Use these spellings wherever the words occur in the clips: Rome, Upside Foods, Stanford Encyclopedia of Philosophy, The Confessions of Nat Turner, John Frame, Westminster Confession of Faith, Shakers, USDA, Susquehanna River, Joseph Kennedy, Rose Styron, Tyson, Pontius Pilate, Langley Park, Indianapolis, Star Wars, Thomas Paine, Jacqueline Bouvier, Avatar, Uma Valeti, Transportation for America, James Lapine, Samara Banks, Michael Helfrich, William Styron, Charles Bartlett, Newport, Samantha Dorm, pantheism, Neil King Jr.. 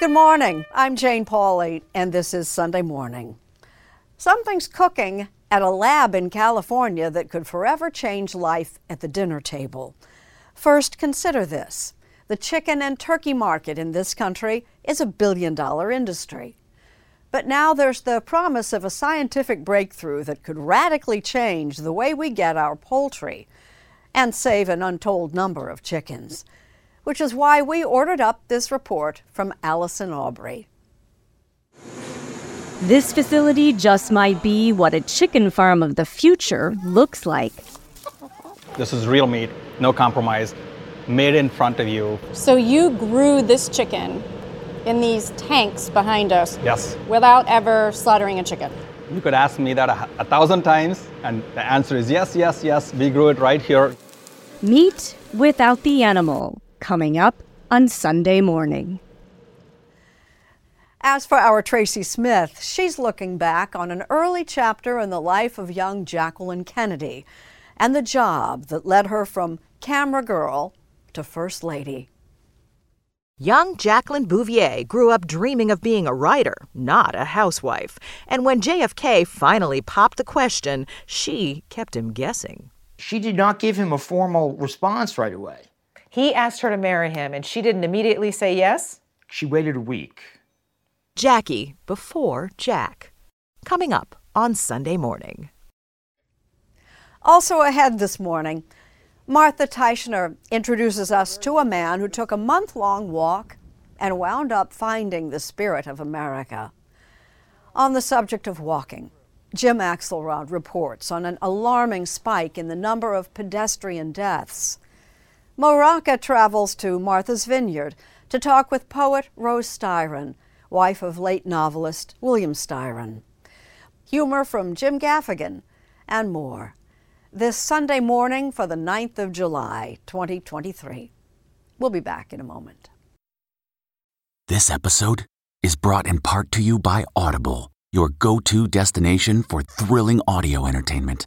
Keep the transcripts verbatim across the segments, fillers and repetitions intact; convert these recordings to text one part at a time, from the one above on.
Good morning. I'm Jane Pauley, and this is Sunday Morning. Something's cooking at a lab in California that could forever change life at the dinner table. First, consider this. The chicken and turkey market in this country is a billion-dollar industry. But now there's the promise of a scientific breakthrough that could radically change the way we get our poultry and save an untold number of chickens, which is why we ordered up this report from Allison Aubrey. This facility just might be what a chicken farm of the future looks like. This is real meat, no compromise, made in front of you. So you grew this chicken in these tanks behind us? Yes. Without ever slaughtering a chicken? You could ask me that a, a thousand times, and the answer is yes, yes, yes, we grew it right here. Meat without the animal. Coming up on Sunday Morning. As for our Tracy Smith, she's looking back on an early chapter in the life of young Jacqueline Kennedy and the job that led her from camera girl to First Lady. Young Jacqueline Bouvier grew up dreaming of being a writer, not a housewife. And when J F K finally popped the question, she kept him guessing. She did not give him a formal response right away. He asked her to marry him, and she didn't immediately say yes? She waited a week. Jackie before Jack. Coming up on Sunday Morning. Also ahead this morning, Martha Teichner introduces us to a man who took a month-long walk and wound up finding the spirit of America. On the subject of walking, Jim Axelrod reports on an alarming spike in the number of pedestrian deaths. Moraka travels to Martha's Vineyard to talk with poet Rose Styron, wife of late novelist William Styron. Humor from Jim Gaffigan and more. This Sunday morning for the ninth of July, twenty twenty-three. We'll be back in a moment. This episode is brought in part to you by Audible, your go-to destination for thrilling audio entertainment.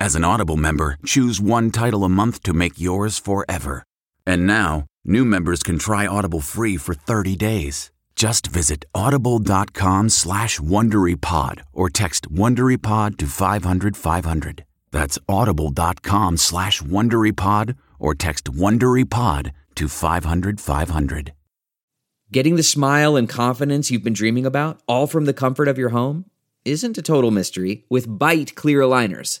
as an Audible member, choose one title a month to make yours forever. And now, new members can try Audible free for thirty days. Just visit audible.com slash WonderyPod or text WonderyPod to five hundred five hundred. That's audible.com slash WonderyPod or text WonderyPod to five hundred five hundred. Getting the smile and confidence you've been dreaming about, all from the comfort of your home, isn't a total mystery with Byte Clear Aligners.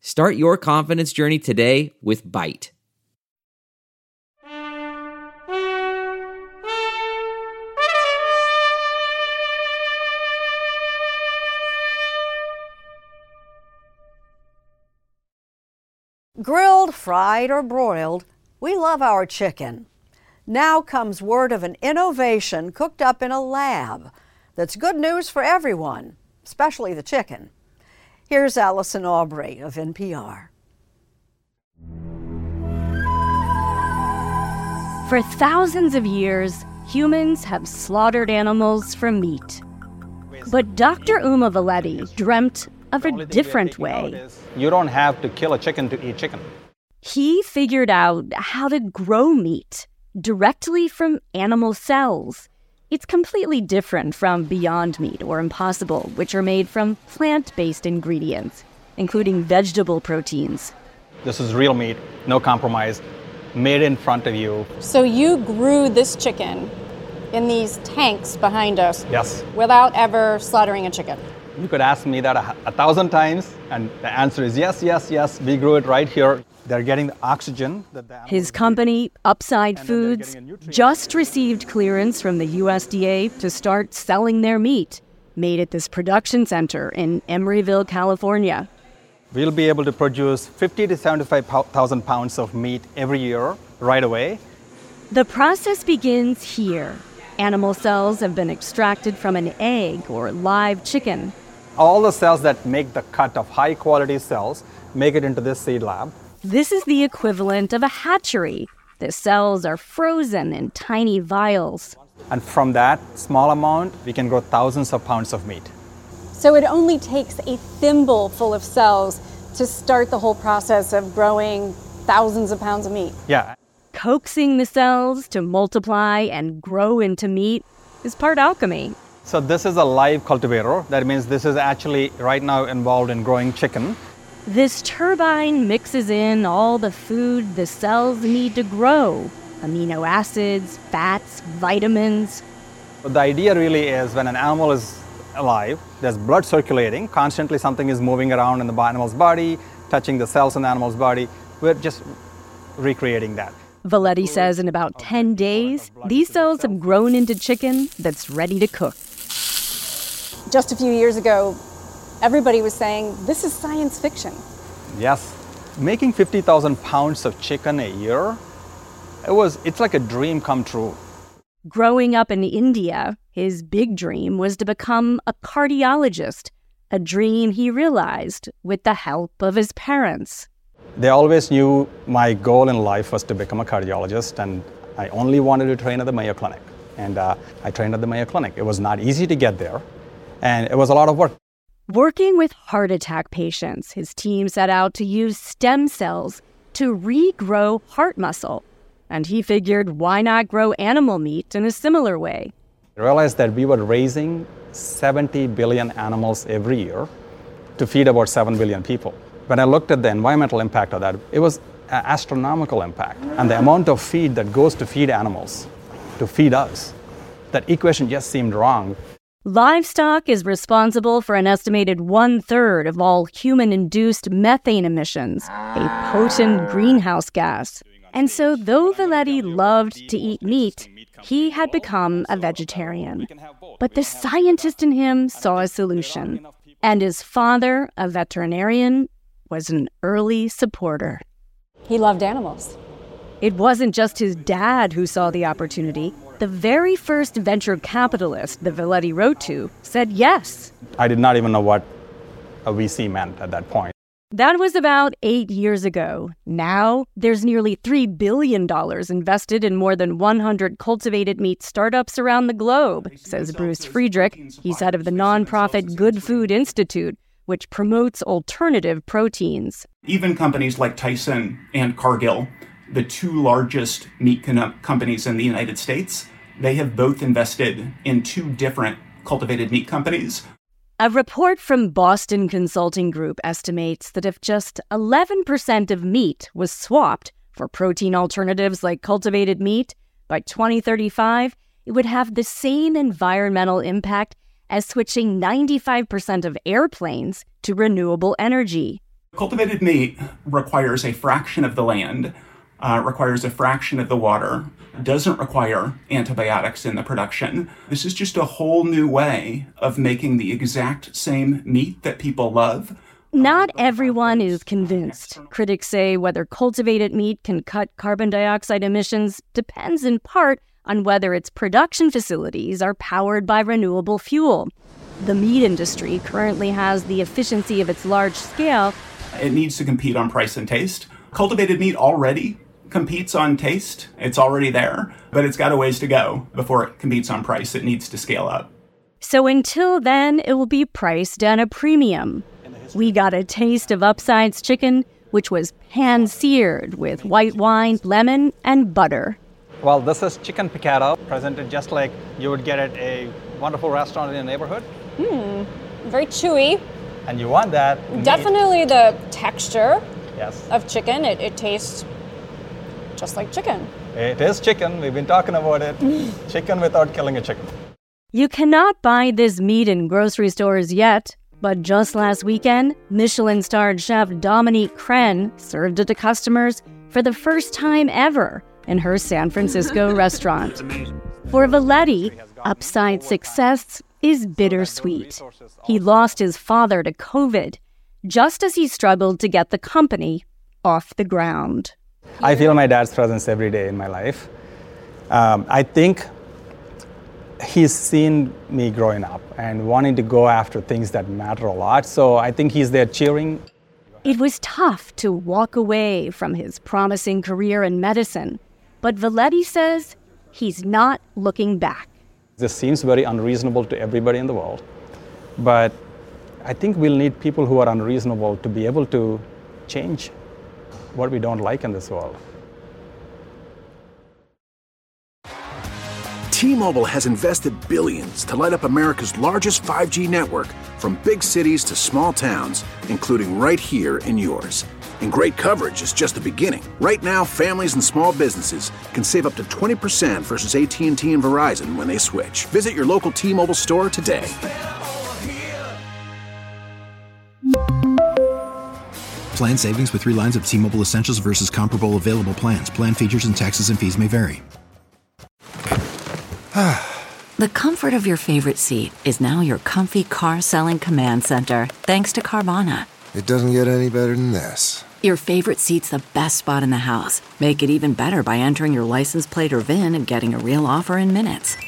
Start your confidence journey today with Byte. Grilled, fried, or broiled, we love our chicken. Now comes word of an innovation cooked up in a lab that's good news for everyone, especially the chicken. Here's Allison Aubrey of N P R. For thousands of years, humans have slaughtered animals for meat. But Doctor Uma Valeti dreamt of a different way. You don't have to kill a chicken to eat chicken. He figured out how to grow meat directly from animal cells. It's completely different from Beyond Meat or Impossible, which are made from plant-based ingredients, including vegetable proteins. This is real meat, no compromise, made in front of you. So you grew this chicken in these tanks behind us? Yes. Without ever slaughtering a chicken? You could ask me that a, a thousand times, and the answer is yes, yes, yes, we grew it right here. They're getting the oxygen. That the His company, Upside Foods, just received clearance from the U S D A to start selling their meat, made at this production center in Emeryville, California. We'll be able to produce fifty to seventy-five thousand pounds of meat every year right away. The process begins here. Animal cells have been extracted from an egg or live chicken. All the cells that make the cut of high-quality cells make it into this seed lab. This is the equivalent of a hatchery. The cells are frozen in tiny vials. And from that small amount, we can grow thousands of pounds of meat. So it only takes a thimble full of cells to start the whole process of growing thousands of pounds of meat. Yeah. Coaxing the cells to multiply and grow into meat is part alchemy. So this is a live cultivator. That means this is actually right now involved in growing chicken. This turbine mixes in all the food the cells need to grow, amino acids, fats, vitamins. The idea really is when an animal is alive, there's blood circulating, constantly something is moving around in the animal's body, touching the cells in the animal's body. We're just recreating that. Valeti says in about ten days, these cells have grown into chicken that's ready to cook. Just a few years ago, everybody was saying, this is science fiction. Yes. Making fifty thousand pounds of chicken a year, it was, it's like a dream come true. Growing up in India, his big dream was to become a cardiologist, a dream he realized with the help of his parents. They always knew my goal in life was to become a cardiologist, and I only wanted to train at the Mayo Clinic. And uh, I trained at the Mayo Clinic. It was not easy to get there, and it was a lot of work. Working with heart attack patients, his team set out to use stem cells to regrow heart muscle. And he figured, why not grow animal meat in a similar way? I realized that we were raising seventy billion animals every year to feed about seven billion people. When I looked at the environmental impact of that, it was astronomical impact. And the amount of feed that goes to feed animals, to feed us, that equation just seemed wrong. Livestock is responsible for an estimated one-third of all human-induced methane emissions, a potent greenhouse gas. And so, though Valeti loved to eat meat, he had become a vegetarian. But the scientist in him saw a solution, and his father, a veterinarian, was an early supporter. He loved animals. It wasn't just his dad who saw the opportunity. The very first venture capitalist that Valeti wrote to said yes. I did not even know what a V C meant at that point. That was about eight years ago. Now, there's nearly three billion dollars invested in more than one hundred cultivated meat startups around the globe, says Bruce Friedrich. He's head of the nonprofit Good Food Institute, which promotes alternative proteins. Even companies like Tyson and Cargill, the two largest meat companies in the United States, they have both invested in two different cultivated meat companies. A report from Boston Consulting Group estimates that if just eleven percent of meat was swapped for protein alternatives like cultivated meat, by twenty thirty-five, it would have the same environmental impact as switching ninety-five percent of airplanes to renewable energy. Cultivated meat requires a fraction of the land, uh, requires a fraction of the water, doesn't require antibiotics in the production. This is just a whole new way of making the exact same meat that people love. Not everyone is convinced. Critics say whether cultivated meat can cut carbon dioxide emissions depends in part on whether its production facilities are powered by renewable fuel. The meat industry currently has the efficiency of its large scale. It needs to compete on price and taste. Cultivated meat already competes on taste. It's already there, but it's got a ways to go before it competes on price. It needs to scale up. So until then, it will be priced at a premium. We got a taste of Upside's chicken, which was pan-seared with white wine, lemon, and butter. Well, this is chicken piccata, presented just like you would get at a wonderful restaurant in your neighborhood. Mm, very chewy. And you want that meat. Definitely the texture yes. of chicken. It, it tastes just like chicken. It is chicken. We've been talking about it. Chicken without killing a chicken. You cannot buy this meat in grocery stores yet, but just last weekend, Michelin-starred chef Dominique Crenn served it to customers for the first time ever in her San Francisco restaurant. For Valeti, Upside's success is bittersweet. He lost his father to COVID, just as he struggled to get the company off the ground. I feel my dad's presence every day in my life. Um, I think he's seen me growing up and wanting to go after things that matter a lot, so I think he's there cheering. It was tough to walk away from his promising career in medicine, but Valeti says he's not looking back. This seems very unreasonable to everybody in the world, but I think we'll need people who are unreasonable to be able to change what we don't like in this world. T-Mobile has invested billions to light up America's largest five G network, from big cities to small towns, including right here in yours. And great coverage is just the beginning. Right now, families and small businesses can save up to twenty percent versus A T and T and Verizon when they switch. Visit your local T-Mobile store today. Plan savings with three lines of T-Mobile Essentials versus comparable available plans. Plan features and taxes and fees may vary. The comfort of your favorite seat is now your comfy car selling command center, thanks to Carvana. It doesn't get any better than this. Your favorite seat's the best spot in the house. Make it even better by entering your license plate or V I N and getting a real offer in minutes.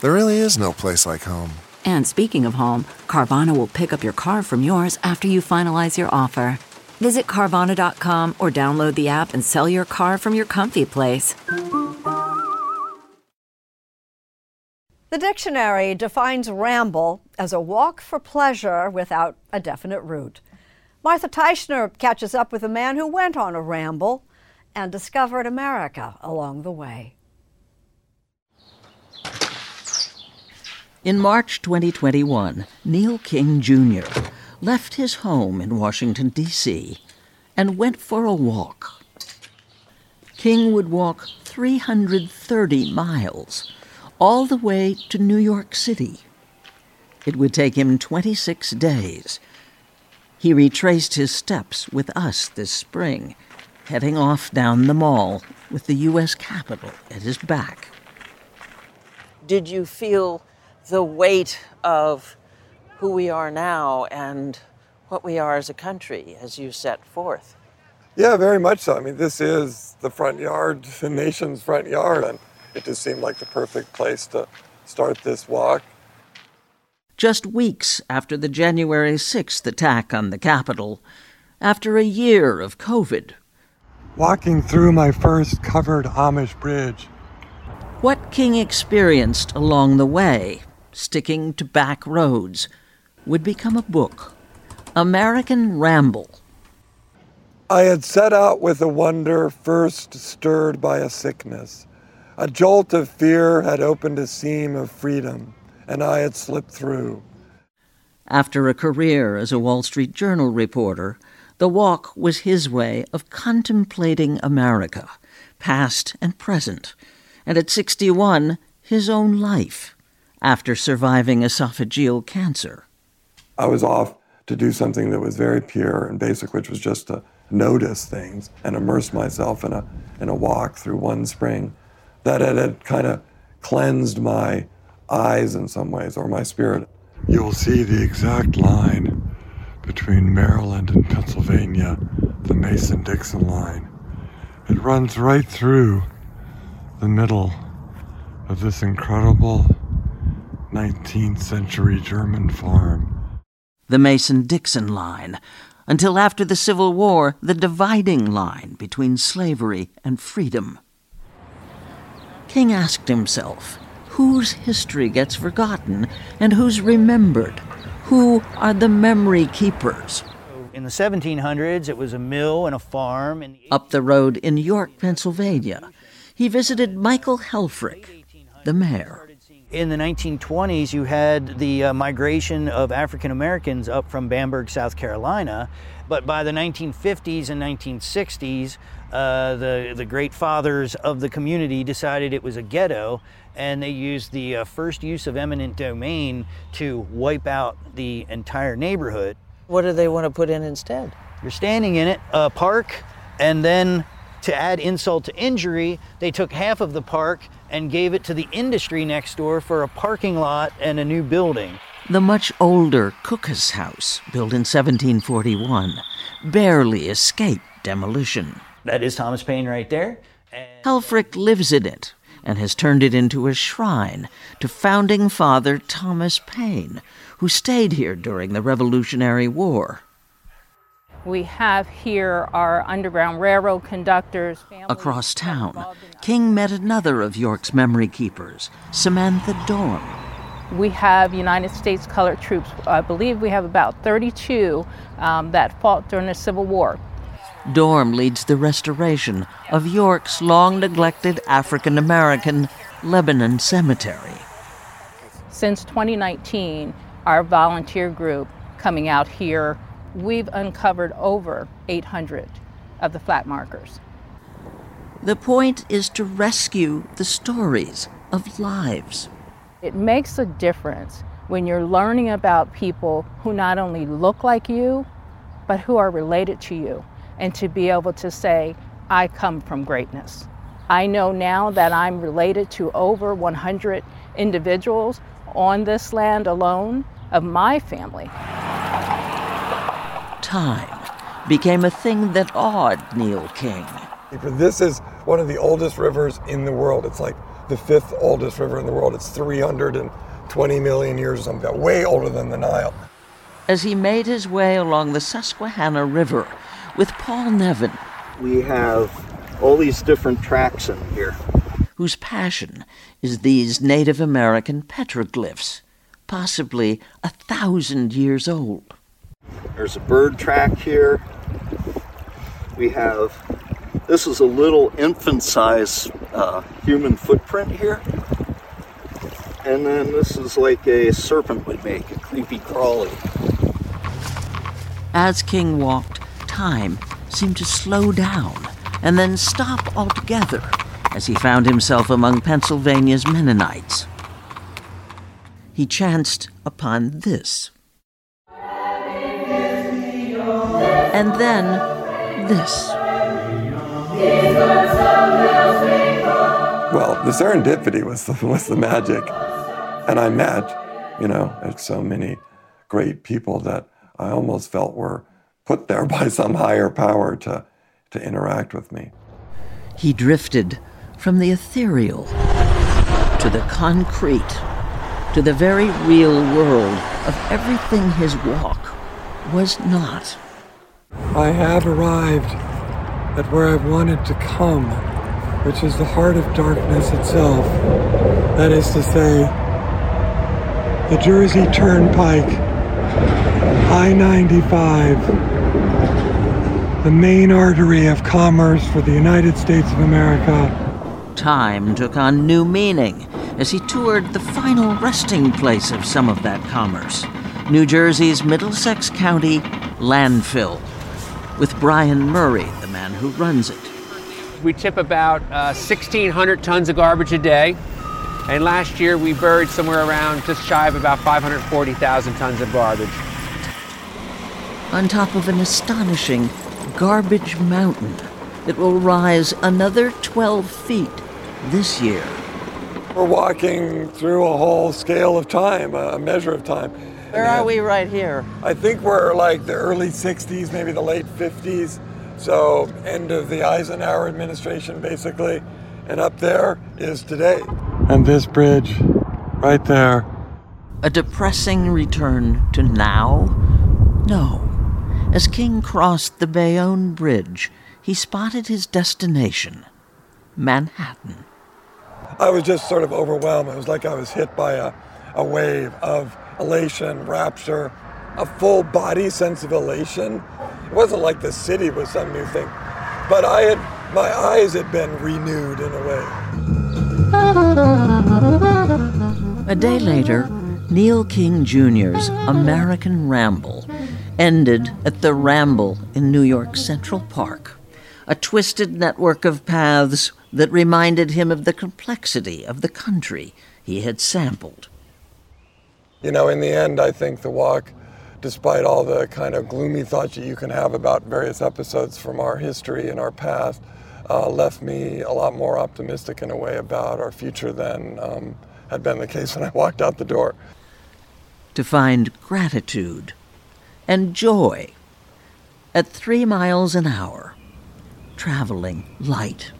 There really is no place like home. And speaking of home, Carvana will pick up your car from yours after you finalize your offer. Visit Carvana dot com or download the app and sell your car from your comfy place. The dictionary defines ramble as a walk for pleasure without a definite route. Martha Teichner catches up with a man who went on a ramble and discovered America along the way. In March twenty twenty-one, Neil King Junior left his home in Washington, D C and went for a walk. King would walk three hundred thirty miles, all the way to New York City. It would take him twenty-six days. He retraced his steps with us this spring, heading off down the mall with the U S Capitol at his back. Did you feel the weight of who we are now and what we are as a country as you set forth? Yeah, very much so. I mean, this is the front yard, the nation's front yard, and it just seemed like the perfect place to start this walk. Just weeks after the January sixth attack on the Capitol, after a year of COVID. Walking through my first covered Amish bridge. What King experienced along the way, sticking to back roads, would become a book, American Ramble. I had set out with a wonder first stirred by a sickness. A jolt of fear had opened a seam of freedom, and I had slipped through. After a career as a Wall Street Journal reporter, the walk was his way of contemplating America, past and present, and at sixty-one, his own life, after surviving esophageal cancer. I was off to do something that was very pure and basic, which was just to notice things and immerse myself in a in a walk through one spring that had, had kind of cleansed my eyes in some ways, or my spirit. You'll see the exact line between Maryland and Pennsylvania, the Mason-Dixon line. It runs right through the middle of this incredible nineteenth century German farm. The Mason-Dixon line, until after the Civil War, the dividing line between slavery and freedom. King asked himself, whose history gets forgotten and who's remembered? Who are the memory keepers? In the seventeen hundreds, it was a mill and a farm. And the Up the road in York, Pennsylvania, he visited Michael Helfrich, the mayor. In the nineteen twenties, you had the uh, migration of African Americans up from Bamberg, South Carolina, but by the nineteen fifties and nineteen sixties, uh, the, the great fathers of the community decided it was a ghetto, and they used the uh, first use of eminent domain to wipe out the entire neighborhood. What do they want to put in instead? You're standing in it, a park, and then to add insult to injury, they took half of the park and gave it to the industry next door for a parking lot and a new building. The much older Cookus House, built in seventeen forty-one, barely escaped demolition. That is Thomas Paine right there. And Helfrich lives in it and has turned it into a shrine to founding father Thomas Paine, who stayed here during the Revolutionary War. We have here our Underground Railroad conductors. Across town, King met another of York's memory keepers, Samantha Dorm. We have United States Colored Troops. I believe we have about thirty-two um, that fought during the Civil War. Dorm leads the restoration of York's long-neglected African-American Lebanon Cemetery. Since twenty nineteen, our volunteer group coming out here, we've uncovered over eight hundred of the flat markers. The point is to rescue the stories of lives. It makes a difference when you're learning about people who not only look like you, but who are related to you, and to be able to say, I come from greatness. I know now that I'm related to over one hundred individuals on this land alone of my family. Time became a thing that awed Neil King. This is one of the oldest rivers in the world. It's like the fifth oldest river in the world. It's three hundred twenty million years or something, way older than the Nile. As he made his way along the Susquehanna River with Paul Nevin. We have all these different tracks in here. Whose passion is these Native American petroglyphs, possibly a thousand years old. There's a bird track here. We have, this is a little infant-sized uh, human footprint here. And then this is like a serpent would make, a creepy crawly. As King walked, time seemed to slow down and then stop altogether as he found himself among Pennsylvania's Mennonites. He chanced upon this. And then this. Well, the serendipity was the, was the magic. And I met, you know, at so many great people that I almost felt were put there by some higher power to, to interact with me. He drifted from the ethereal to the concrete, to the very real world of everything his walk was not. I have arrived at where I've wanted to come, which is the heart of darkness itself. That is to say, the Jersey Turnpike, I ninety-five, the main artery of commerce for the United States of America. Time took on new meaning as he toured the final resting place of some of that commerce, New Jersey's Middlesex County landfill, with Brian Murray, the man who runs it. We tip about uh, sixteen hundred tons of garbage a day, and last year we buried somewhere around just shy of about five hundred forty thousand tons of garbage. On top of an astonishing garbage mountain that will rise another twelve feet this year. We're walking through a whole scale of time, a measure of time. Where are we right here? I think we're like the early sixties, maybe the late fifties. So end of the Eisenhower administration, basically. And up there is today. And this bridge right there. A depressing return to now? No. As King crossed the Bayonne Bridge, he spotted his destination, Manhattan. I was just sort of overwhelmed. It was like I was hit by a, a wave of elation, rapture, a full body sense of elation. It wasn't like the city was some new thing, but I had, my eyes had been renewed in a way. A day later, Neil King Junior's American Ramble ended at the Ramble in New York Central Park, a twisted network of paths that reminded him of the complexity of the country he had sampled. You know, in the end, I think the walk, despite all the kind of gloomy thoughts that you can have about various episodes from our history and our past, uh, left me a lot more optimistic in a way about our future than um, had been the case when I walked out the door. To find gratitude and joy at three miles an hour, traveling light.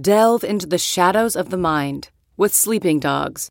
Delve into the shadows of the mind with Sleeping Dogs,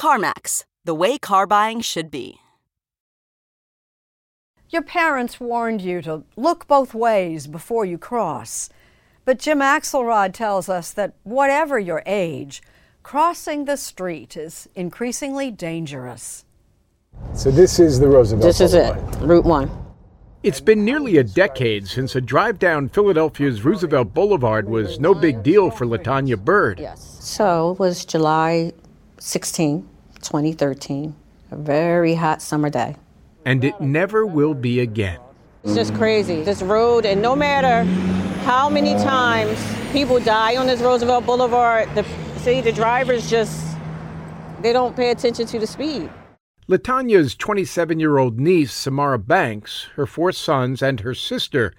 CarMax, the way car buying should be. Your parents warned you to look both ways before you cross. But Jim Axelrod tells us that whatever your age, crossing the street is increasingly dangerous. So this is the Roosevelt Boulevard. This is it, Route one. It's been nearly a decade since a drive down Philadelphia's Roosevelt Boulevard was no big deal for LaTanya Bird. Yes. So it was July sixteenth, twenty thirteen, a very hot summer day. And it never will be again. It's just crazy, this road, and no matter how many times people die on this Roosevelt Boulevard, the, see, the drivers just, they don't pay attention to the speed. LaTanya's twenty-seven-year-old niece, Samara Banks, her four sons, and her sister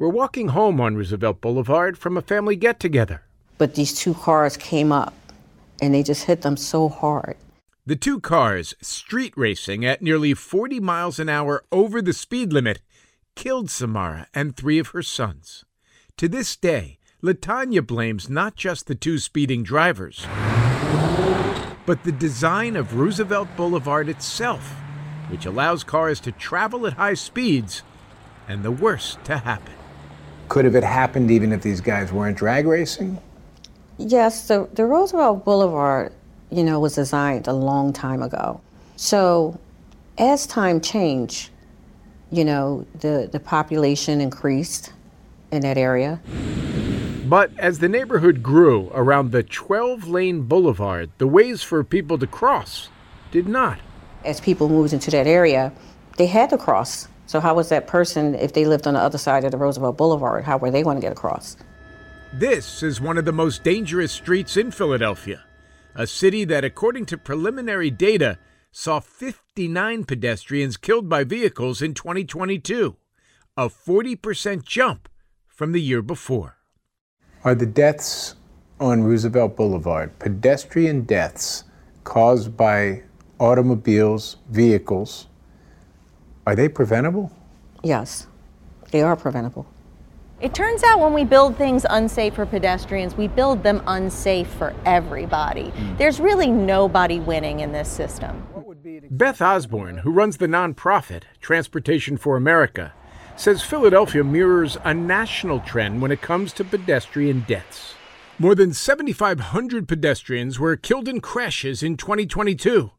were walking home on Roosevelt Boulevard from a family get-together. But these two cars came up, and they just hit them so hard. The two cars, street racing at nearly forty miles an hour over the speed limit, killed Samara and three of her sons. To this day, LaTanya blames not just the two speeding drivers, but the design of Roosevelt Boulevard itself, which allows cars to travel at high speeds, and the worst to happen. Could have it happened even if these guys weren't drag racing? Yes, the, the Roosevelt Boulevard, you know, was designed a long time ago. So as time changed, you know, the, the population increased in that area. But as the neighborhood grew around the twelve-lane boulevard, the ways for people to cross did not. As people moved into that area, they had to cross. So how was that person, if they lived on the other side of the Roosevelt Boulevard, how were they going to get across? This is one of the most dangerous streets in Philadelphia, a city that, according to preliminary data, saw fifty-nine pedestrians killed by vehicles in twenty twenty-two, a forty percent jump from the year before. Are the deaths on Roosevelt Boulevard pedestrian deaths caused by automobiles, vehicles? Are they preventable? Yes, they are preventable. It turns out when we build things unsafe for pedestrians, we build them unsafe for everybody. There's really nobody winning in this system. Beth Osborne, who runs the nonprofit Transportation for America, says Philadelphia mirrors a national trend when it comes to pedestrian deaths. More than seven thousand five hundred pedestrians were killed in crashes in twenty twenty-two,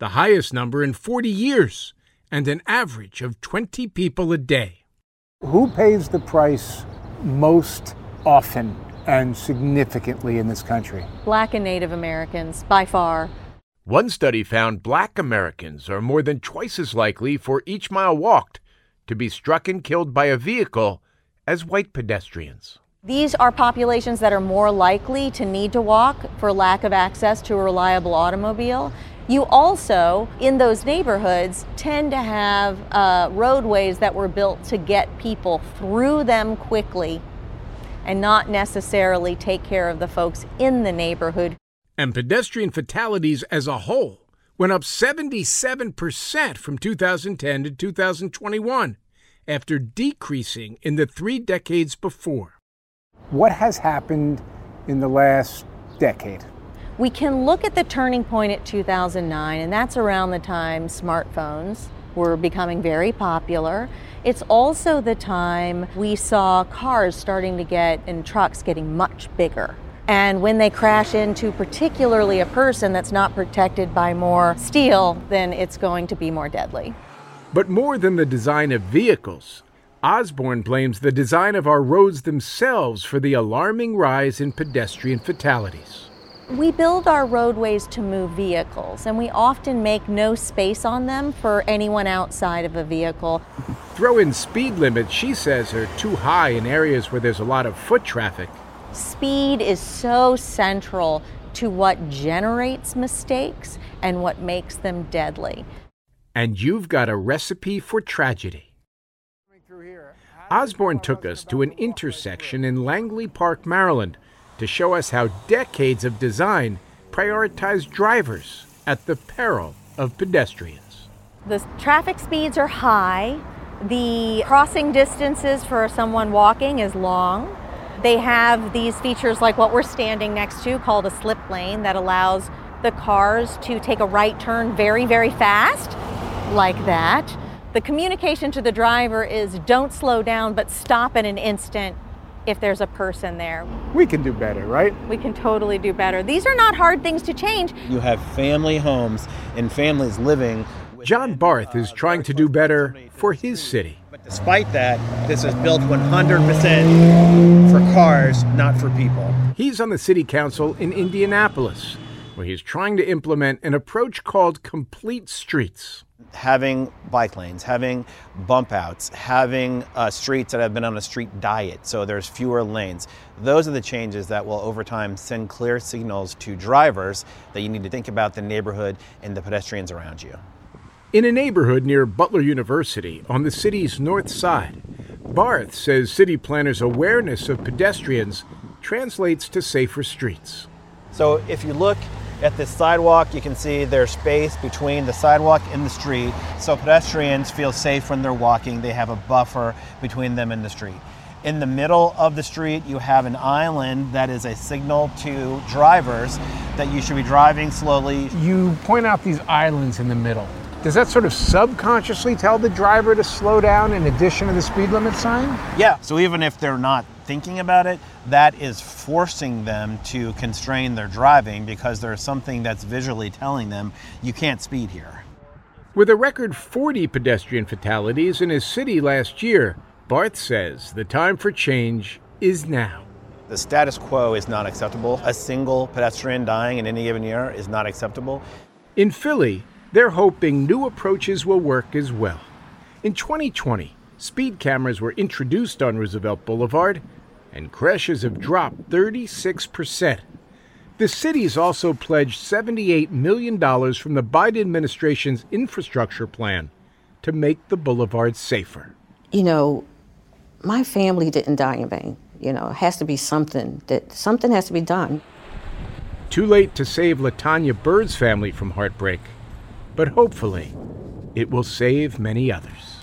the highest number in forty years, and an average of twenty people a day. Who pays the price most often and significantly in this country? Black and Native Americans, by far. One study found Black Americans are more than twice as likely for each mile walked to be struck and killed by a vehicle as white pedestrians. These are populations that are more likely to need to walk for lack of access to a reliable automobile. You also, in those neighborhoods, tend to have uh, roadways that were built to get people through them quickly and not necessarily take care of the folks in the neighborhood. And pedestrian fatalities as a whole went up seventy-seven percent from two thousand ten to two thousand twenty-one, after decreasing in the three decades before. What has happened in the last decade? We can look at the turning point at two thousand nine, and that's around the time smartphones were becoming very popular. It's also the time we saw cars starting to get, and trucks getting much bigger. And when they crash into particularly a person that's not protected by more steel, then it's going to be more deadly. But more than the design of vehicles, Osborne blames the design of our roads themselves for the alarming rise in pedestrian fatalities. We build our roadways to move vehicles, and we often make no space on them for anyone outside of a vehicle. Throw in speed limits, she says, are too high in areas where there's a lot of foot traffic. Speed is so central to what generates mistakes and what makes them deadly. And you've got a recipe for tragedy. Osborne took us to an intersection in Langley Park, Maryland, to show us how decades of design prioritize drivers at the peril of pedestrians. The traffic speeds are high. The crossing distances for someone walking is long. They have these features like what we're standing next to called a slip lane that allows the cars to take a right turn very, very fast, like that. The communication to the driver is don't slow down, but stop in an instant if there's a person there. We can do better, right? We can totally do better. These are not hard things to change. You have family homes and families living. John Barth is trying to do better for his city. But despite that, this is built one hundred percent for cars, not for people. He's on the city council in Indianapolis, where he's trying to implement an approach called complete streets. Having bike lanes, having bump outs, having uh, streets that have been on a street diet, so there's fewer lanes. Those are the changes that will, over time, send clear signals to drivers that you need to think about the neighborhood and the pedestrians around you. In a neighborhood near Butler University on the city's north side, Barth says city planners' awareness of pedestrians translates to safer streets. So if you look at this sidewalk, you can see there's space between the sidewalk and the street, so pedestrians feel safe when they're walking. They have a buffer between them and the street. In the middle of the street, you have an island that is a signal to drivers that you should be driving slowly. You point out these islands in the middle. Does that sort of subconsciously tell the driver to slow down in addition to the speed limit sign? Yeah, so even if they're not thinking about it, that is forcing them to constrain their driving because there's something that's visually telling them you can't speed here. With a record forty pedestrian fatalities in his city last year, Barth says the time for change is now. The status quo is not acceptable. A single pedestrian dying in any given year is not acceptable. In Philly, they're hoping new approaches will work as well. In twenty twenty, speed cameras were introduced on Roosevelt Boulevard, and crashes have dropped thirty-six percent. The city's also pledged seventy-eight million dollars from the Biden administration's infrastructure plan to make the boulevard safer. You know, my family didn't die in vain. You know, it has to be something, that something has to be done. Too late to save LaTanya Bird's family from heartbreak, but hopefully it will save many others.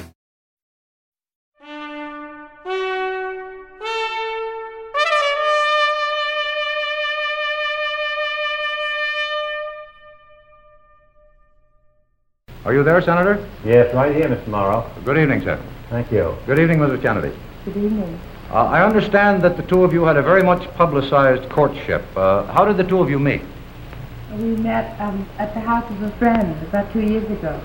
Are you there, Senator? Yes, right here, Mister Morrow. Good evening, sir. Thank you. Good evening, Missus Kennedy. Good evening. Uh, I understand that the two of you had a very much publicized courtship. Uh, how did the two of you meet? We met um, at the house of a friend about two years ago.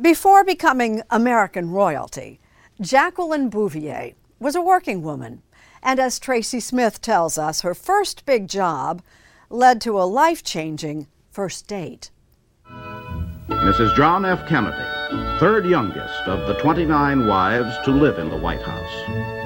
Before becoming American royalty, Jacqueline Bouvier was a working woman. And as Tracy Smith tells us, her first big job led to a life-changing first date. Missus John F. Kennedy, third youngest of the twenty-nine wives to live in the White House.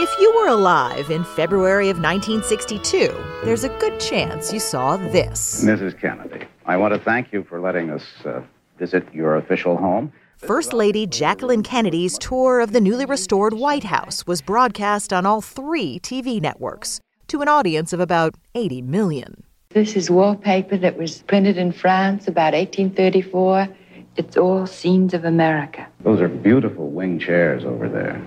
If you were alive in February of nineteen sixty-two, there's a good chance you saw this. Missus Kennedy, I want to thank you for letting us uh, visit your official home. First Lady Jacqueline Kennedy's tour of the newly restored White House was broadcast on all three T V networks to an audience of about eighty million. This is wallpaper that was printed in France about eighteen thirty-four. It's all scenes of America. Those are beautiful wing chairs over there.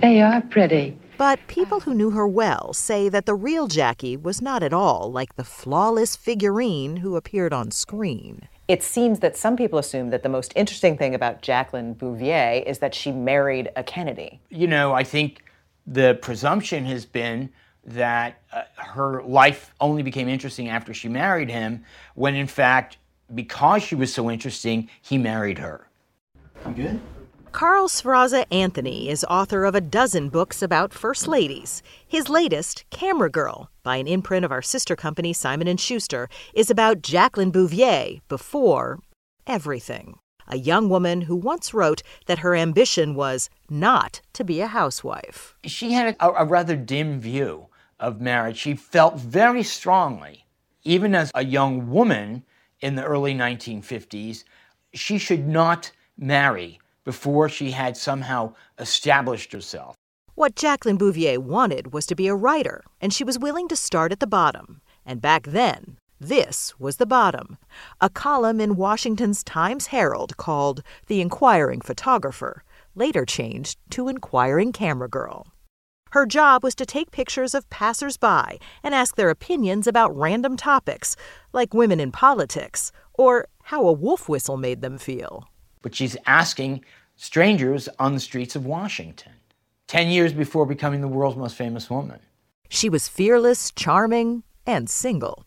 They are pretty. But people who knew her well say that the real Jackie was not at all like the flawless figurine who appeared on screen. It seems that some people assume that the most interesting thing about Jacqueline Bouvier is that she married a Kennedy. You know, I think the presumption has been that uh, her life only became interesting after she married him, when in fact, because she was so interesting, he married her. I'm good. Carl Sferrazza Anthony is author of a dozen books about first ladies. His latest, Camera Girl, by an imprint of our sister company Simon and Schuster, is about Jacqueline Bouvier before everything. A young woman who once wrote that her ambition was not to be a housewife. She had a, a rather dim view of marriage. She felt very strongly, even as a young woman in the early nineteen fifties, she should not marry before she had somehow established herself. What Jacqueline Bouvier wanted was to be a writer, and she was willing to start at the bottom. And back then, This was the bottom, a column in Washington's Times-Herald called The Inquiring Photographer, later changed to Inquiring Camera Girl. Her job was to take pictures of passers-by and ask their opinions about random topics, like women in politics, or how a wolf whistle made them feel. But she's asking strangers on the streets of Washington, ten years before becoming the world's most famous woman. She was fearless, charming, and single.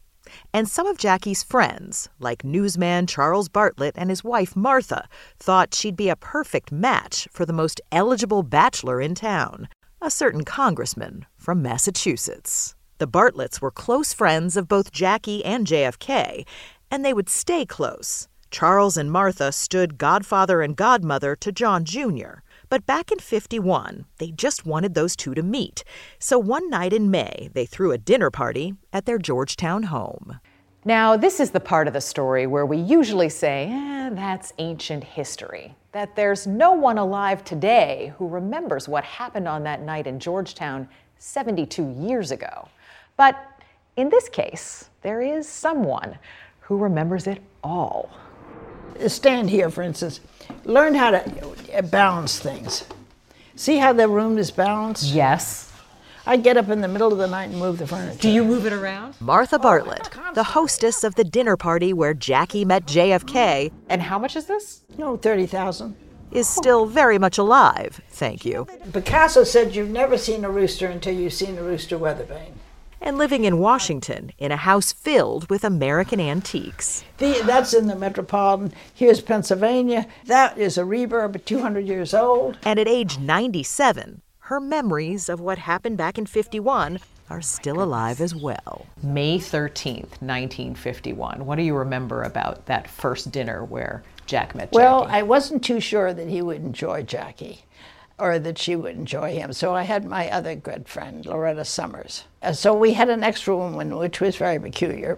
And some of Jackie's friends, like newsman Charles Bartlett and his wife Martha, thought she'd be a perfect match for the most eligible bachelor in town, a certain congressman from Massachusetts. The Bartletts were close friends of both Jackie and J F K, and they would stay close. Charles and Martha stood godfather and godmother to John Junior, but back in fifty-one, they just wanted those two to meet. So one night in May, they threw a dinner party at their Georgetown home. Now, this is the part of the story where we usually say, eh, that's ancient history, that there's no one alive today who remembers what happened on that night in Georgetown seventy-two years ago. But in this case, there is someone who remembers it all. Stand here, for instance. Learn how to balance things. See how the room is balanced? Yes. I get up in the middle of the night and move the furniture. Do you move it around? Martha Bartlett, oh, the hostess of the dinner party where Jackie met J F K. And how much is this? No, thirty thousand dollars. Is still very much alive, thank you. Picasso said you've never seen a rooster until you've seen a rooster weathervane. And living in Washington in a house filled with American antiques. The, that's in the Metropolitan. Here's Pennsylvania. That is a reverb at two hundred years old. And at age ninety-seven, her memories of what happened back in fifty-one are still alive as well. May thirteenth, nineteen fifty-one. What do you remember about that first dinner where Jack met Jackie? Well, I wasn't too sure that he would enjoy Jackie, or that she would enjoy him. So I had my other good friend, Loretta Summers. And so we had an extra woman, which was very peculiar,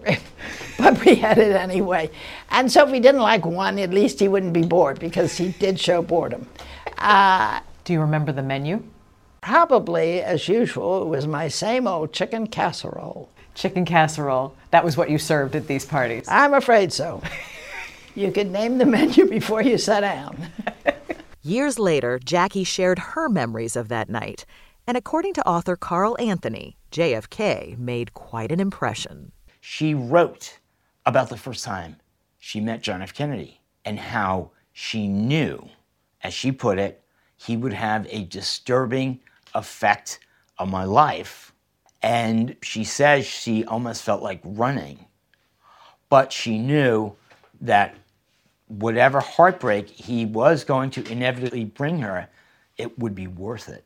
but we had it anyway. And so if we didn't like one, at least he wouldn't be bored, because he did show boredom. Uh, Do you remember the menu? Probably, as usual, it was my same old chicken casserole. Chicken casserole. That was what you served at these parties? I'm afraid so. You could name the menu before you sat down. Years later, Jackie shared her memories of that night, and according to author Carl Anthony, J F K made quite an impression. She wrote about the first time she met John F. Kennedy and how she knew, as she put it, he would have a disturbing effect on my life. And she says she almost felt like running, but she knew that whatever heartbreak he was going to inevitably bring her, it would be worth it.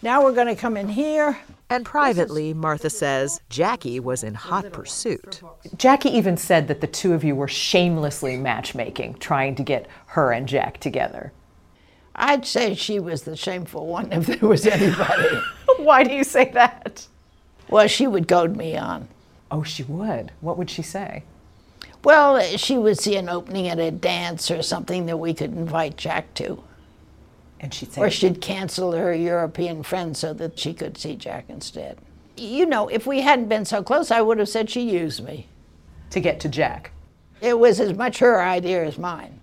Now we're going to come in here. And privately, Martha says, Jackie was in hot pursuit. Jackie even said that the two of you were shamelessly matchmaking, trying to get her and Jack together. I'd say she was the shameful one if there was anybody. Why do you say that? Well, she would goad me on. Oh, she would? What would she say? Well, she would see an opening at a dance or something that we could invite Jack to. And she'd say, or she'd cancel her European friend so that she could see Jack instead. You know, if we hadn't been so close, I would have said she used me. To get to Jack. It was as much her idea as mine.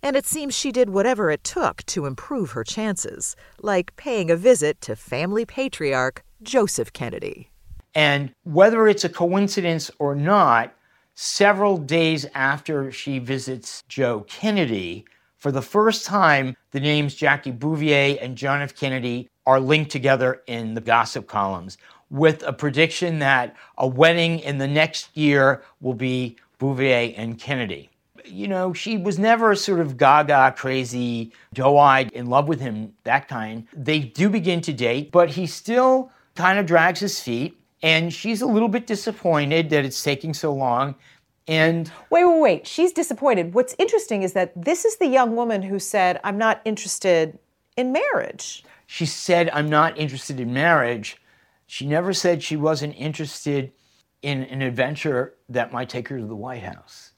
And it seems she did whatever it took to improve her chances, like paying a visit to family patriarch Joseph Kennedy. And whether it's a coincidence or not, several days after she visits Joe Kennedy, for the first time, the names Jackie Bouvier and John F. Kennedy are linked together in the gossip columns, with a prediction that a wedding in the next year will be Bouvier and Kennedy. You know, she was never sort of gaga, crazy, doe-eyed, in love with him, that kind. They do begin to date, but he still kind of drags his feet. And she's a little bit disappointed that it's taking so long. And wait, wait, wait. She's disappointed. What's interesting is that this is the young woman who said, I'm not interested in marriage. She said, I'm not interested in marriage. She never said she wasn't interested in an adventure that might take her to the White House.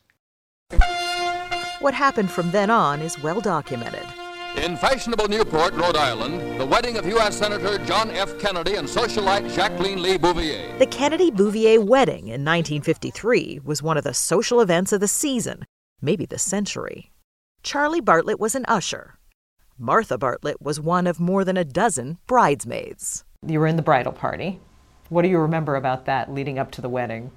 What happened from then on is well documented. In fashionable Newport, Rhode Island, the wedding of U S Senator John F. Kennedy and socialite Jacqueline Lee Bouvier. The Kennedy-Bouvier wedding in nineteen fifty-three was one of the social events of the season, maybe the century. Charlie Bartlett was an usher. Martha Bartlett was one of more than a dozen bridesmaids. You were in the bridal party. What do you remember about that leading up to the wedding?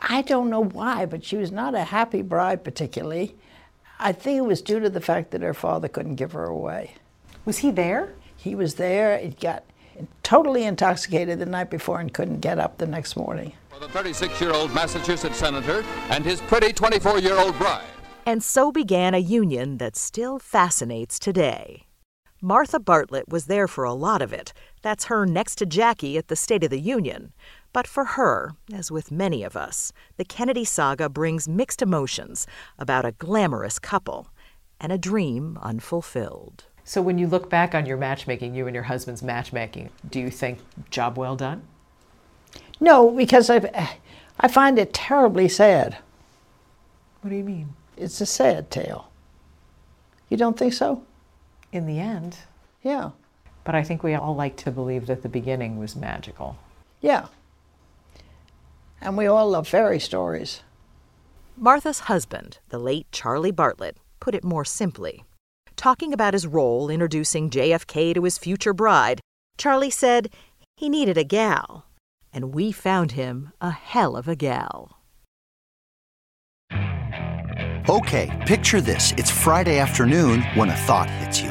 I don't know why, but she was not a happy bride particularly. I think it was due to the fact that her father couldn't give her away. Was he there? He was there. He got totally intoxicated the night before and couldn't get up the next morning. For the thirty-six-year-old Massachusetts senator and his pretty twenty-four-year-old bride. And so began a union that still fascinates today. Martha Bartlett was there for a lot of it. That's her next to Jackie at the State of the Union. But for her, as with many of us, the Kennedy saga brings mixed emotions about a glamorous couple and a dream unfulfilled. So when you look back on your matchmaking, you and your husband's matchmaking, do you think job well done? No, because I've, I find it terribly sad. What do you mean? It's a sad tale. You don't think so? In the end. Yeah. But I think we all like to believe that the beginning was magical. Yeah. And we all love fairy stories. Martha's husband, the late Charlie Bartlett, put it more simply. Talking about his role introducing J F K to his future bride, Charlie said he needed a gal, and we found him a hell of a gal. Okay, picture this. It's Friday afternoon when a thought hits you.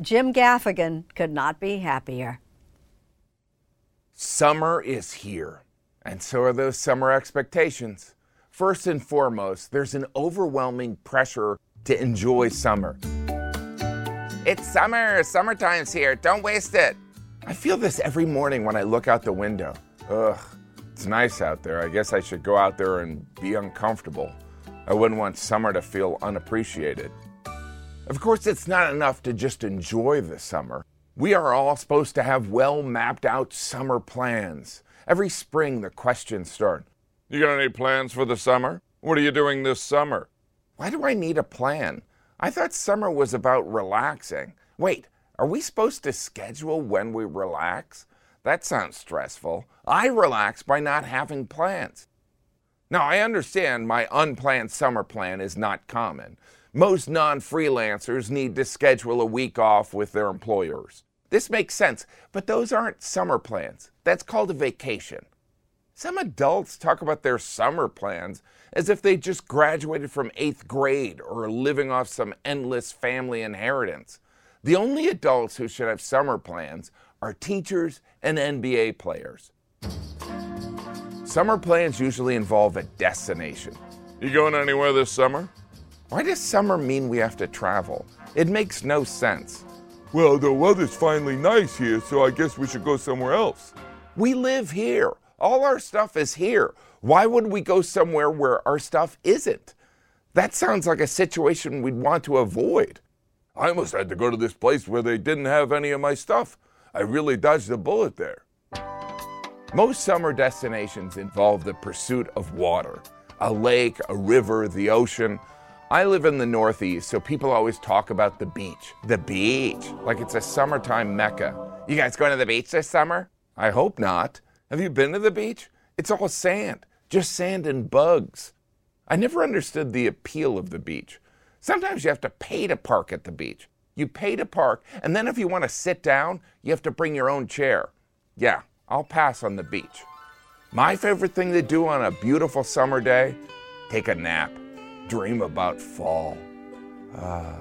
Jim Gaffigan could not be happier. Summer is here, and so are those summer expectations. First and foremost, there's an overwhelming pressure to enjoy summer. It's summer, summertime's here, don't waste it. I feel this every morning when I look out the window. Ugh, it's nice out there. I guess I should go out there and be uncomfortable. I wouldn't want summer to feel unappreciated. Of course, it's not enough to just enjoy the summer. We are all supposed to have well-mapped-out summer plans. Every spring, the questions start. You got any plans for the summer? What are you doing this summer? Why do I need a plan? I thought summer was about relaxing. Wait, are we supposed to schedule when we relax? That sounds stressful. I relax by not having plans. Now, I understand my unplanned summer plan is not common. Most non-freelancers need to schedule a week off with their employers. This makes sense, but those aren't summer plans. That's called a vacation. Some adults talk about their summer plans as if they just graduated from eighth grade or are living off some endless family inheritance. The only adults who should have summer plans are teachers and N B A players. Summer plans usually involve a destination. You going anywhere this summer? Why does summer mean we have to travel? It makes no sense. Well, the weather's finally nice here, so I guess we should go somewhere else. We live here. All our stuff is here. Why would we go somewhere where our stuff isn't? That sounds like a situation we'd want to avoid. I almost had to go to this place where they didn't have any of my stuff. I really dodged a bullet there. Most summer destinations involve the pursuit of water. A lake, a river, the ocean. I live in the Northeast, so people always talk about the beach. The beach, like it's a summertime mecca. You guys going to the beach this summer? I hope not. Have you been to the beach? It's all sand, just sand and bugs. I never understood the appeal of the beach. Sometimes you have to pay to park at the beach. You pay to park, and then if you want to sit down, you have to bring your own chair. Yeah. I'll pass on the beach. My favorite thing to do on a beautiful summer day, take a nap, dream about fall. Ah.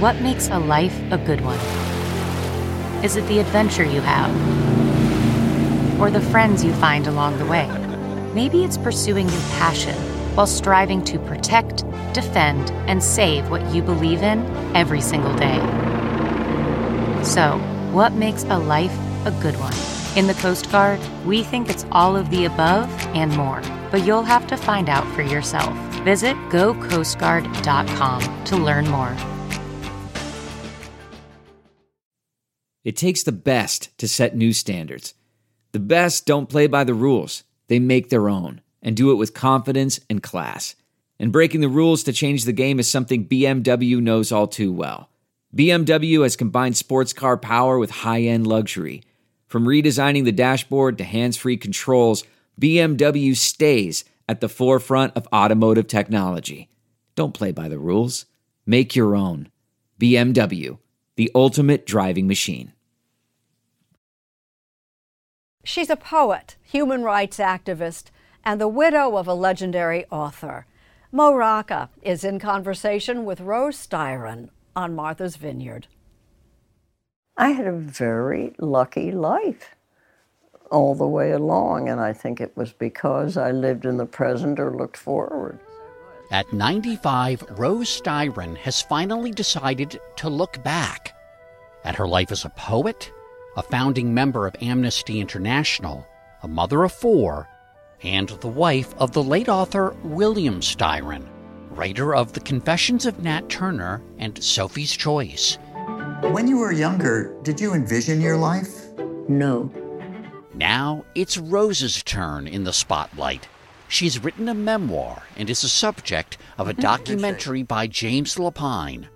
What makes a life a good one? Is it the adventure you have? Or the friends you find along the way? Maybe it's pursuing your passion while striving to protect, defend, and save what you believe in every single day. So, what makes a life a good one? In the Coast Guard, we think it's all of the above and more, but you'll have to find out for yourself. Visit go coast guard dot com to learn more. It takes the best to set new standards. The best don't play by the rules. They make their own and do it with confidence and class. And breaking the rules to change the game is something B M W knows all too well. B M W has combined sports car power with high-end luxury. From redesigning the dashboard to hands-free controls, B M W stays at the forefront of automotive technology. Don't play by the rules. Make your own. B M W, the ultimate driving machine. She's a poet, human rights activist, and the widow of a legendary author. Mo Rocca is in conversation with Rose Styron on Martha's Vineyard. I had a very lucky life all the way along, and I think it was because I lived in the present or looked forward. At ninety-five, Rose Styron has finally decided to look back at her life as a poet, a founding member of Amnesty International, a mother of four, and the wife of the late author William Styron, writer of The Confessions of Nat Turner and Sophie's Choice. When you were younger, did you envision your life? No. Now it's Rose's turn in the spotlight. She's written a memoir and is the subject of a documentary by James Lapine.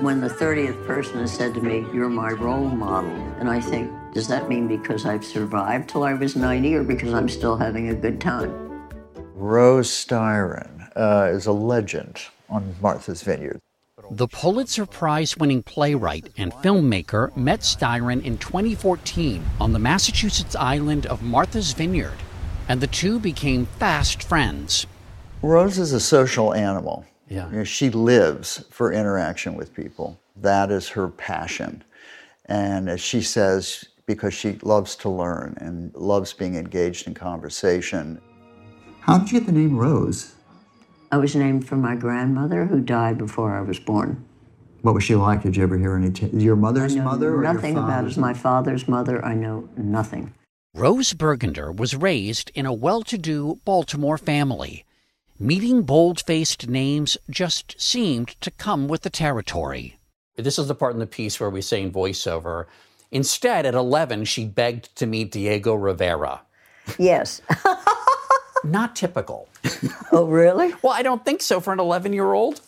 When the thirtieth person has said to me, "You're my role model," and I think, does that mean because I've survived till I was ninety or because I'm still having a good time? Rose Styron uh, is a legend on Martha's Vineyard. The Pulitzer Prize-winning playwright and filmmaker met Styron in twenty fourteen on the Massachusetts island of Martha's Vineyard, and the two became fast friends. Rose is a social animal. Yeah. You know, she lives for interaction with people. That is her passion. And as she says, because she loves to learn and loves being engaged in conversation. How did you get the name Rose? I was named for my grandmother, who died before I was born. What was she like? Did you ever hear any... T- your mother's mother or your father's? I know nothing about it. My father's mother, I know nothing. Rose Burgunder was raised in a well-to-do Baltimore family. Meeting bold-faced names just seemed to come with the territory. This is the part in the piece where we say in voiceover, instead, at eleven, she begged to meet Diego Rivera. Yes. Not typical. Oh, really? Well, I don't think so for an eleven-year-old.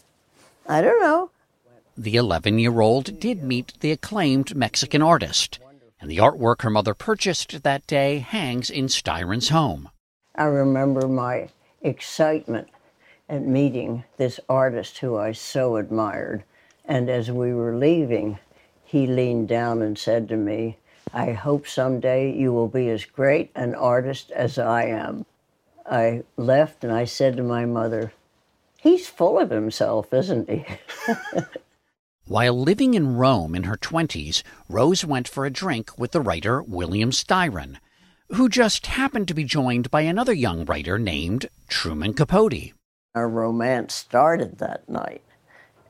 I don't know. The eleven-year-old did meet the acclaimed Mexican artist, and the artwork her mother purchased that day hangs in Styron's home. I remember my excitement at meeting this artist who I so admired. And as we were leaving, he leaned down and said to me, "I hope someday you will be as great an artist as I am." I left and I said to my mother, "He's full of himself, isn't he?" While living in Rome in her twenties, Rose went for a drink with the writer William Styron, who just happened to be joined by another young writer named Truman Capote. Our romance started that night,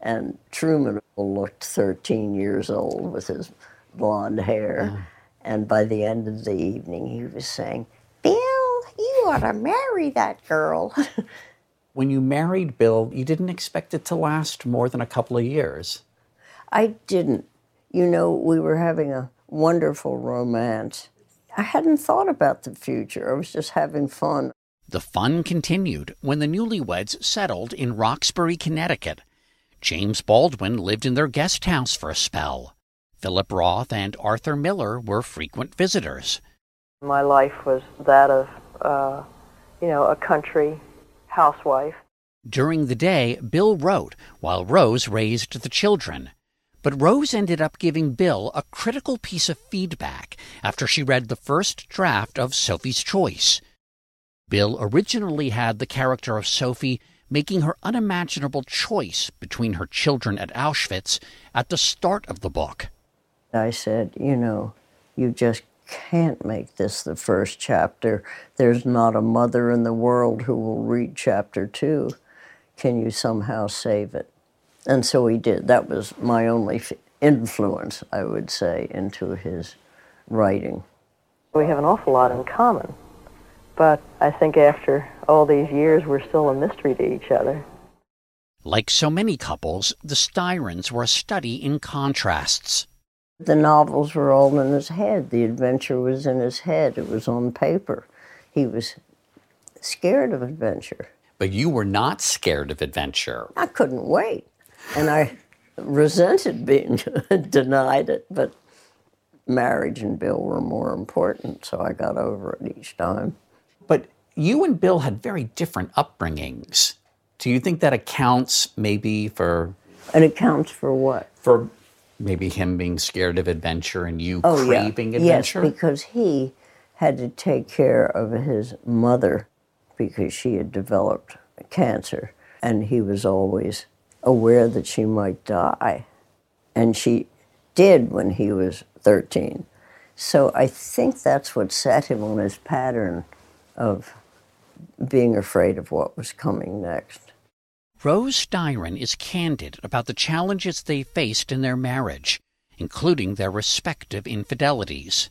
and Truman looked thirteen years old with his blonde hair, yeah. And by the end of the evening he was saying, "Bill, you ought to marry that girl." When you married Bill, you didn't expect it to last more than a couple of years. I didn't. You know, we were having a wonderful romance. I hadn't thought about the future. I was just having fun. The fun continued when the newlyweds settled in Roxbury, Connecticut. James Baldwin lived in their guest house for a spell. Philip Roth and Arthur Miller were frequent visitors. My life was that of, uh, you know, a country housewife. During the day, Bill wrote, while Rose raised the children. But Rose ended up giving Bill a critical piece of feedback after she read the first draft of Sophie's Choice. Bill originally had the character of Sophie making her unimaginable choice between her children at Auschwitz at the start of the book. I said, you know, you just can't make this the first chapter. There's not a mother in the world who will read chapter two. Can you somehow save it? And so he did. That was my only f- influence, I would say, into his writing. We have an awful lot in common, but I think after all these years, we're still a mystery to each other. Like so many couples, the Styrons were a study in contrasts. The novels were all in his head. The adventure was in his head. It was on paper. He was scared of adventure. But you were not scared of adventure. I couldn't wait. And I resented being denied it, but marriage and Bill were more important, so I got over it each time. But you and Bill had very different upbringings. Do you think that accounts maybe for... It accounts for what? For... Maybe him being scared of adventure and you oh, craving yeah. adventure? Yes, because he had to take care of his mother because she had developed cancer. And he was always aware that she might die. And she did when he was thirteen. So I think that's what set him on his pattern of being afraid of what was coming next. Rose Styron is candid about the challenges they faced in their marriage, including their respective infidelities.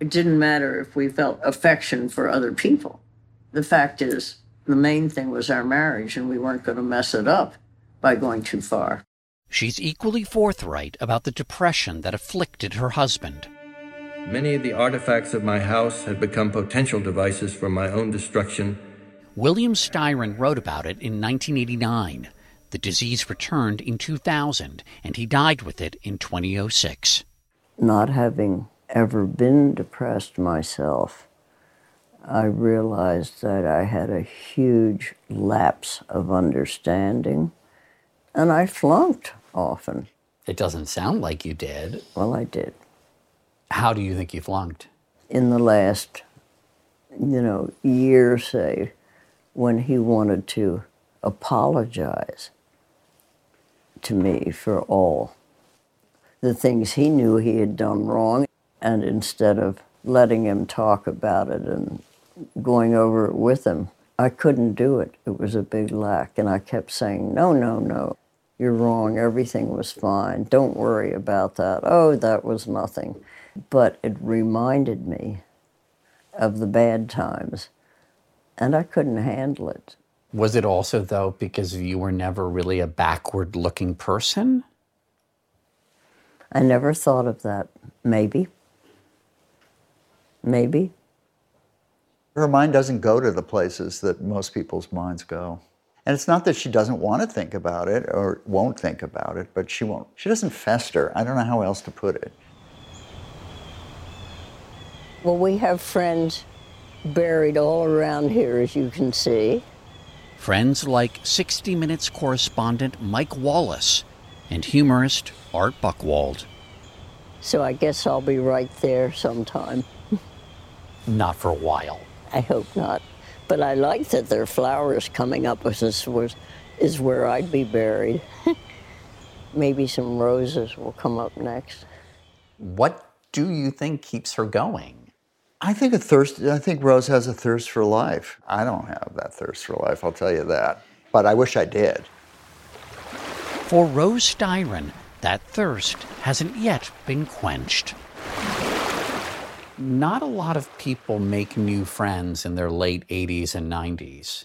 It didn't matter if we felt affection for other people. The fact is, the main thing was our marriage, and we weren't going to mess it up by going too far. She's equally forthright about the depression that afflicted her husband. Many of the artifacts of my house had become potential devices for my own destruction. William Styron wrote about it in nineteen eighty-nine. The disease returned in two thousand, and he died with it in twenty oh six. Not having ever been depressed myself, I realized that I had a huge lapse of understanding, and I flunked often. It doesn't sound like you did. Well, I did. How do you think you flunked? In the last, you know, year, say, when he wanted to apologize to me for all the things he knew he had done wrong. And instead of letting him talk about it and going over it with him, I couldn't do it. It was a big lack. And I kept saying, no, no, no, you're wrong. Everything was fine. Don't worry about that. Oh, that was nothing. But it reminded me of the bad times. And I couldn't handle it. Was it also, though, because you were never really a backward-looking person? I never thought of that. Maybe. Maybe. Her mind doesn't go to the places that most people's minds go. And it's not that she doesn't want to think about it or won't think about it, but she won't. She doesn't fester. I don't know how else to put it. Well, we have friends buried all around here, as you can see. Friends like sixty minutes correspondent Mike Wallace and humorist Art Buchwald. So I guess I'll be right there sometime. Not for a while. I hope not. But I like that there are flowers coming up, as this was, is where I'd be buried. Maybe some roses will come up next. What do you think keeps her going? I think a thirst, I think Rose has a thirst for life. I don't have that thirst for life, I'll tell you that. But I wish I did. For Rose Styron, that thirst hasn't yet been quenched. Not a lot of people make new friends in their late eighties and nineties.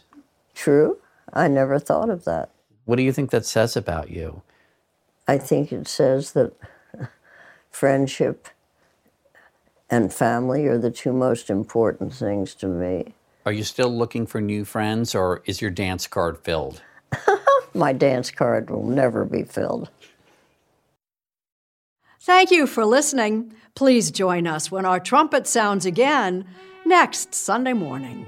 True. I never thought of that. What do you think that says about you? I think it says that friendship and family are the two most important things to me. Are you still looking for new friends, or is your dance card filled? My dance card will never be filled. Thank you for listening. Please join us when our trumpet sounds again next Sunday morning.